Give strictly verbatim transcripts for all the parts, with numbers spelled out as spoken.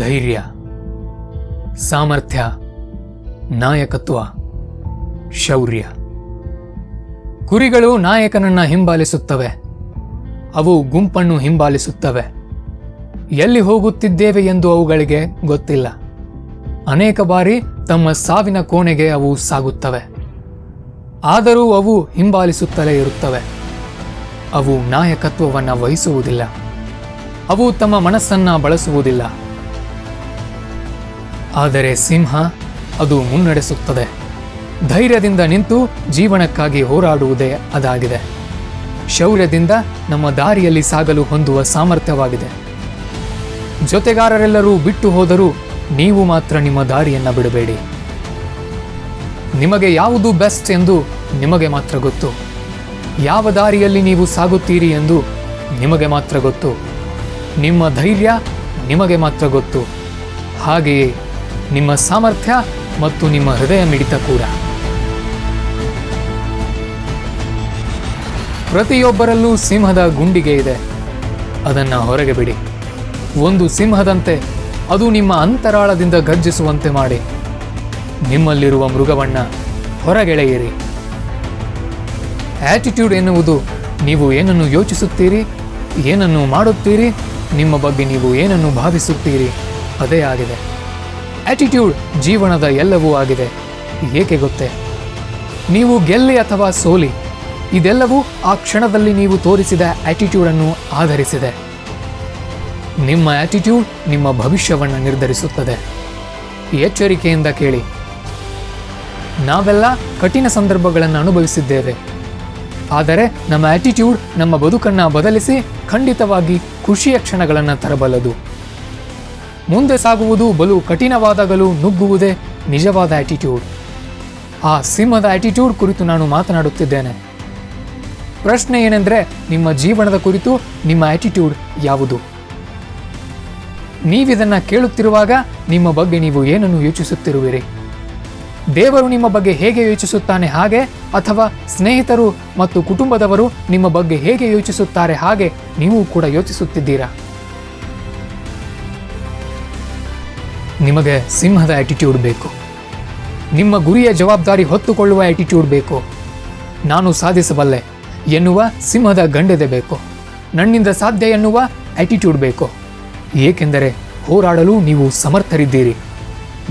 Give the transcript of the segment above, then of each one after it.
ಧೈರ್ಯ, ಸಾಮರ್ಥ್ಯ, ನಾಯಕತ್ವ, ಶೌರ್ಯ. ಕುರಿಗಳು ನಾಯಕನನ್ನು ಹಿಂಬಾಲಿಸುತ್ತವೆ, ಅವು ಗುಂಪನ್ನು ಹಿಂಬಾಲಿಸುತ್ತವೆ. ಎಲ್ಲಿ ಹೋಗುತ್ತಿದ್ದೇವೆ ಎಂದು ಅವುಗಳಿಗೆ ಗೊತ್ತಿಲ್ಲ. ಅನೇಕ ಬಾರಿ ತಮ್ಮ ಸಾವಿನ ಕೋಣೆಗೆ ಅವು ಸಾಗುತ್ತವೆ. ಆದರೂ ಅವು ಹಿಂಬಾಲಿಸುತ್ತಲೇ ಇರುತ್ತವೆ. ಅವು ನಾಯಕತ್ವವನ್ನು ವಹಿಸುವುದಿಲ್ಲ. ಅವು ತಮ್ಮ ಮನಸ್ಸನ್ನು ಬಳಸುವುದಿಲ್ಲ. ಆದರೆ ಸಿಂಹ ಅದು ಮುನ್ನಡೆಸುತ್ತದೆ. ಧೈರ್ಯದಿಂದ ನಿಂತು ಜೀವನಕ್ಕಾಗಿ ಹೋರಾಡುವುದೇ ಅದಾಗಿದೆ. ಶೌರ್ಯದಿಂದ ನಮ್ಮ ದಾರಿಯಲ್ಲಿ ಸಾಗಲು ಹೊಂದುವ ಸಾಮರ್ಥ್ಯವಾಗಿದೆ. ಜೊತೆಗಾರರೆಲ್ಲರೂ ಬಿಟ್ಟು ಹೋದರೂ ನೀವು ಮಾತ್ರ ನಿಮ್ಮ ದಾರಿಯನ್ನು ಬಿಡಬೇಡಿ. ನಿಮಗೆ ಯಾವುದು ಬೆಸ್ಟ್ ಎಂದು ನಿಮಗೆ ಮಾತ್ರ ಗೊತ್ತು. ಯಾವ ದಾರಿಯಲ್ಲಿ ನೀವು ಸಾಗುತ್ತೀರಿ ಎಂದು ನಿಮಗೆ ಮಾತ್ರ ಗೊತ್ತು. ನಿಮ್ಮ ಧೈರ್ಯ ನಿಮಗೆ ಮಾತ್ರ ಗೊತ್ತು. ಹಾಗೆಯೇ ನಿಮ್ಮ ಸಾಮರ್ಥ್ಯ ಮತ್ತು ನಿಮ್ಮ ಹೃದಯ ಮಿಡಿತ ಕೂಡ. ಪ್ರತಿಯೊಬ್ಬರಲ್ಲೂ ಸಿಂಹದ ಗುಂಡಿಗೆ ಇದೆ. ಅದನ್ನು ಹೊರಗೆ ಬಿಡಿ. ಒಂದು ಸಿಂಹದಂತೆ ಅದು ನಿಮ್ಮ ಅಂತರಾಳದಿಂದ ಗರ್ಜಿಸುವಂತೆ ಮಾಡಿ. ನಿಮ್ಮಲ್ಲಿರುವ ಮೃಗವನ್ನು ಹೊರಗೆಳೆಯಿರಿ. ಆಟಿಟ್ಯೂಡ್ ಎನ್ನುವುದು ನೀವು ಏನನ್ನು ಯೋಚಿಸುತ್ತೀರಿ, ಏನನ್ನು ಮಾಡುತ್ತೀರಿ, ನಿಮ್ಮ ಬಗ್ಗೆ ನೀವು ಏನನ್ನು ಭಾವಿಸುತ್ತೀರಿ, ಅದೇ ಆಗಿದೆ. ಆಟಿಟ್ಯೂಡ್ ಜೀವನದ ಎಲ್ಲವೂ ಆಗಿದೆ. ಏಕೆ ಗೊತ್ತೇ? ನೀವು ಗೆಲ್ಲಿ ಅಥವಾ ಸೋಲಿ, ಇದೆಲ್ಲವೂ ಆ ಕ್ಷಣದಲ್ಲಿ ನೀವು ತೋರಿಸಿದ ಆಟಿಟ್ಯೂಡನ್ನು ಆಧರಿಸಿದೆ. ನಿಮ್ಮ ಆಟಿಟ್ಯೂಡ್ ನಿಮ್ಮ ಭವಿಷ್ಯವನ್ನು ನಿರ್ಧರಿಸುತ್ತದೆ. ಎಚ್ಚರಿಕೆಯಿಂದ ಕೇಳಿ. ನಾವೆಲ್ಲ ಕಠಿಣ ಸಂದರ್ಭಗಳನ್ನು ಅನುಭವಿಸಿದ್ದೇವೆ. ಆದರೆ ನಮ್ಮ ಆಟಿಟ್ಯೂಡ್ ನಮ್ಮ ಬದುಕನ್ನು ಬದಲಿಸಿ ಖಂಡಿತವಾಗಿ ಖುಷಿಯ ಕ್ಷಣಗಳನ್ನು ತರಬಲ್ಲದು. ಮುಂದೆ ಸಾಗುವುದು ಬಲು ಕಠಿಣವಾದಾಗಲೂ ನುಗ್ಗುವುದೇ ನಿಜವಾದ ಆಟಿಟ್ಯೂಡ್. ಆ ಸಿಂಹದ ಆಟಿಟ್ಯೂಡ್ ಕುರಿತು ನಾನು ಮಾತನಾಡುತ್ತಿದ್ದೇನೆ. ಪ್ರಶ್ನೆ ಏನೆಂದರೆ, ನಿಮ್ಮ ಜೀವನದ ಕುರಿತು ನಿಮ್ಮ ಆಟಿಟ್ಯೂಡ್ ಯಾವುದು? ನೀವಿದನ್ನು ಕೇಳುತ್ತಿರುವಾಗ ನಿಮ್ಮ ಬಗ್ಗೆ ನೀವು ಏನನ್ನು ಯೋಚಿಸುತ್ತಿರುವಿರಿ? ದೇವರು ನಿಮ್ಮ ಬಗ್ಗೆ ಹೇಗೆ ಯೋಚಿಸುತ್ತಾನೆ ಹಾಗೆ, ಅಥವಾ ಸ್ನೇಹಿತರು ಮತ್ತು ಕುಟುಂಬದವರು ನಿಮ್ಮ ಬಗ್ಗೆ ಹೇಗೆ ಯೋಚಿಸುತ್ತಾರೆ ಹಾಗೆ ನೀವು ಕೂಡ ಯೋಚಿಸುತ್ತಿದ್ದೀರಾ? ನಿಮಗೆ ಸಿಂಹದ ಆಟಿಟ್ಯೂಡ್ ಬೇಕು. ನಿಮ್ಮ ಗುರಿಯ ಜವಾಬ್ದಾರಿ ಹೊತ್ತುಕೊಳ್ಳುವ ಆಟಿಟ್ಯೂಡ್ ಬೇಕು. ನಾನು ಸಾಧಿಸಬಲ್ಲೆ ಎನ್ನುವ ಸಿಂಹದ ಗಂಡೆದೆ ಬೇಕು. ನನ್ನಿಂದ ಸಾಧ್ಯ ಎನ್ನುವ ಆಟಿಟ್ಯೂಡ್ ಬೇಕು. ಏಕೆಂದರೆ ಹೋರಾಡಲು ನೀವು ಸಮರ್ಥರಿದ್ದೀರಿ.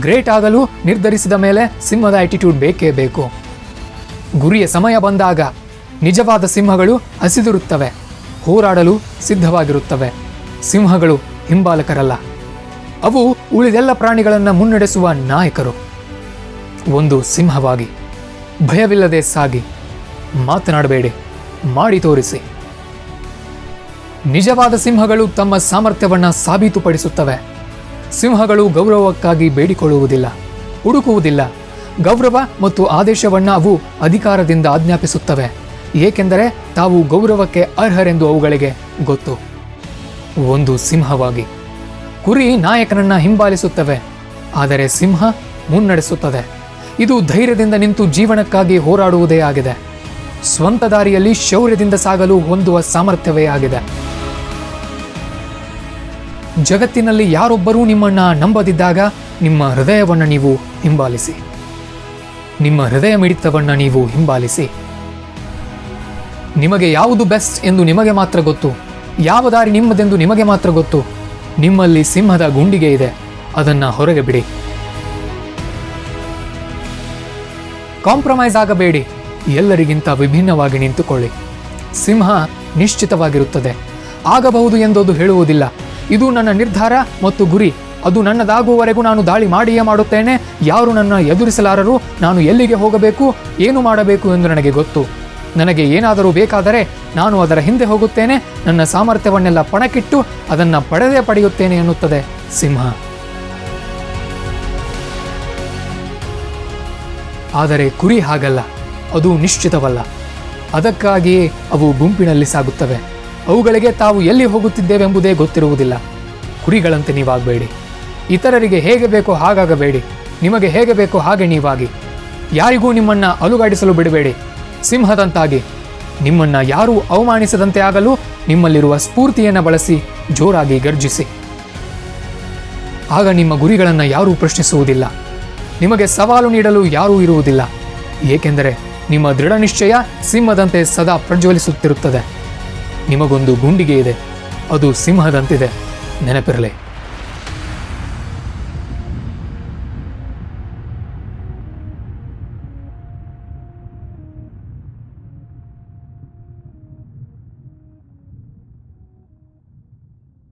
ಗ್ರೇಟ್ ಆಗಲು ನಿರ್ಧರಿಸಿದ ಮೇಲೆ ಸಿಂಹದ ಆಟಿಟ್ಯೂಡ್ ಬೇಕೇ ಬೇಕು. ಗುರಿಯ ಸಮಯ ಬಂದಾಗ ನಿಜವಾದ ಸಿಂಹಗಳು ಹಸಿದಿರುತ್ತವೆ, ಹೋರಾಡಲು ಸಿದ್ಧವಾಗಿರುತ್ತವೆ. ಸಿಂಹಗಳು ಹಿಂಬಾಲಕರಲ್ಲ, ಅವು ಉಳಿದೆಲ್ಲ ಪ್ರಾಣಿಗಳನ್ನು ಮುನ್ನಡೆಸುವ ನಾಯಕರು. ಒಂದು ಸಿಂಹವಾಗಿ ಭಯವಿಲ್ಲದೆ ಸಾಗಿ. ಮಾತನಾಡಬೇಡಿ, ಮಾಡಿ ತೋರಿಸಿ. ನಿಜವಾದ ಸಿಂಹಗಳು ತಮ್ಮ ಸಾಮರ್ಥ್ಯವನ್ನು ಸಾಬೀತುಪಡಿಸುತ್ತವೆ. ಸಿಂಹಗಳು ಗೌರವಕ್ಕಾಗಿ ಬೇಡಿಕೊಳ್ಳುವುದಿಲ್ಲ, ಹುಡುಕುವುದಿಲ್ಲ. ಗೌರವ ಮತ್ತು ಆದೇಶವನ್ನು ಅವು ಅಧಿಕಾರದಿಂದ ಆಜ್ಞಾಪಿಸುತ್ತವೆ. ಏಕೆಂದರೆ ತಾವು ಗೌರವಕ್ಕೆ ಅರ್ಹರೆಂದು ಅವುಗಳಿಗೆ ಗೊತ್ತು. ಒಂದು ಸಿಂಹವಾಗಿ ಕುರಿ ನಾಯಕನನ್ನು ಹಿಂಬಾಲಿಸುತ್ತವೆ, ಆದರೆ ಸಿಂಹ ಮುನ್ನಡೆಸುತ್ತದೆ. ಇದು ಧೈರ್ಯದಿಂದ ನಿಂತು ಜೀವನಕ್ಕಾಗಿ ಹೋರಾಡುವುದೇ ಆಗಿದೆ. ಸ್ವಂತ ದಾರಿಯಲ್ಲಿ ಶೌರ್ಯದಿಂದ ಸಾಗಲು ಹೊಂದುವ ಸಾಮರ್ಥ್ಯವೇ ಆಗಿದೆ. ಜಗತ್ತಿನಲ್ಲಿ ಯಾರೊಬ್ಬರೂ ನಿಮ್ಮನ್ನು ನಂಬದಿದ್ದಾಗ ನಿಮ್ಮ ಹೃದಯವನ್ನು ನೀವು ಹಿಂಬಾಲಿಸಿ. ನಿಮ್ಮ ಹೃದಯ ಮಿಡಿತವನ್ನು ನೀವು ಹಿಂಬಾಲಿಸಿ. ನಿಮಗೆ ಯಾವುದು ಬೆಸ್ಟ್ ಎಂದು ನಿಮಗೆ ಮಾತ್ರ ಗೊತ್ತು. ಯಾವ ದಾರಿ ನಿಮ್ಮದೆಂದು ನಿಮಗೆ ಮಾತ್ರ ಗೊತ್ತು. ನಿಮ್ಮಲ್ಲಿ ಸಿಂಹದ ಗುಂಡಿಗೆ ಇದೆ. ಅದನ್ನು ಹೊರಗೆ ಬಿಡಿ. ಕಾಂಪ್ರಮೈಸ್ ಆಗಬೇಡಿ. ಎಲ್ಲರಿಗಿಂತ ವಿಭಿನ್ನವಾಗಿ ನಿಂತುಕೊಳ್ಳಿ. ಸಿಂಹ ನಿಶ್ಚಿತವಾಗಿರುತ್ತದೆ. ಆಗಬಹುದು ಎಂದದು ಹೇಳುವುದಿಲ್ಲ. ಇದು ನನ್ನ ನಿರ್ಧಾರ ಮತ್ತು ಗುರಿ. ಅದು ನನ್ನದಾಗುವವರೆಗೂ ನಾನು ದಾಳಿ ಮಾಡಿಯೇ ಮಾಡುತ್ತೇನೆ. ಯಾರು ನನ್ನ ಎದುರಿಸಲಾರರು. ನಾನು ಎಲ್ಲಿಗೆ ಹೋಗಬೇಕು, ಏನು ಮಾಡಬೇಕು ಎಂದು ನನಗೆ ಗೊತ್ತು. ನನಗೆ ಏನಾದರೂ ಬೇಕಾದರೆ ನಾನು ಅದರ ಹಿಂದೆ ಹೋಗುತ್ತೇನೆ. ನನ್ನ ಸಾಮರ್ಥ್ಯವನ್ನೆಲ್ಲ ಪಣಕ್ಕಿಟ್ಟು ಅದನ್ನು ಪಡೆದೇ ಪಡೆಯುತ್ತೇನೆ ಎನ್ನುತ್ತದೆ ಸಿಂಹ. ಆದರೆ ಕುರಿ ಹಾಗಲ್ಲ. ಅದು ನಿಶ್ಚಿತವಲ್ಲ. ಅದಕ್ಕಾಗಿಯೇ ಅವು ಗುಂಪಿನಲ್ಲಿ ಸಾಗುತ್ತವೆ. ಅವುಗಳಿಗೆ ತಾವು ಎಲ್ಲಿ ಹೋಗುತ್ತಿದ್ದೇವೆಂಬುದೇ ಗೊತ್ತಿರುವುದಿಲ್ಲ. ಕುರಿಗಳಂತೆ ನೀವಾಗಬೇಡಿ. ಇತರರಿಗೆ ಹೇಗೆ ಬೇಕೋ ಹಾಗಾಗಬೇಡಿ. ನಿಮಗೆ ಹೇಗೆ ಬೇಕೋ ಹಾಗೆ ನೀವಾಗಿ. ಯಾರಿಗೂ ನಿಮ್ಮನ್ನು ಅಲುಗಾಡಿಸಲು ಬಿಡಬೇಡಿ. ಸಿಂಹದಂತಾಗಿ ನಿಮ್ಮನ್ನು ಯಾರೂ ಅವಮಾನಿಸದಂತೆ ಆಗಲು ನಿಮ್ಮಲ್ಲಿರುವ ಸ್ಫೂರ್ತಿಯನ್ನು ಬಳಸಿ ಜೋರಾಗಿ ಗರ್ಜಿಸಿ. ಆಗ ನಿಮ್ಮ ಗುರಿಗಳನ್ನು ಯಾರೂ ಪ್ರಶ್ನಿಸುವುದಿಲ್ಲ. ನಿಮಗೆ ಸವಾಲು ನೀಡಲು ಯಾರೂ ಇರುವುದಿಲ್ಲ, ಏಕೆಂದರೆ ನಿಮ್ಮ ದೃಢ ನಿಶ್ಚಯ ಸಿಂಹದಂತೆ ಸದಾ ಪ್ರಜ್ವಲಿಸುತ್ತಿರುತ್ತದೆ. ನಿಮಗೊಂದು ಗುಂಡಿಗೆ ಇದೆ, ಅದು ಸಿಂಹದಂತಿದೆ. ನೆನಪಿರಲಿ.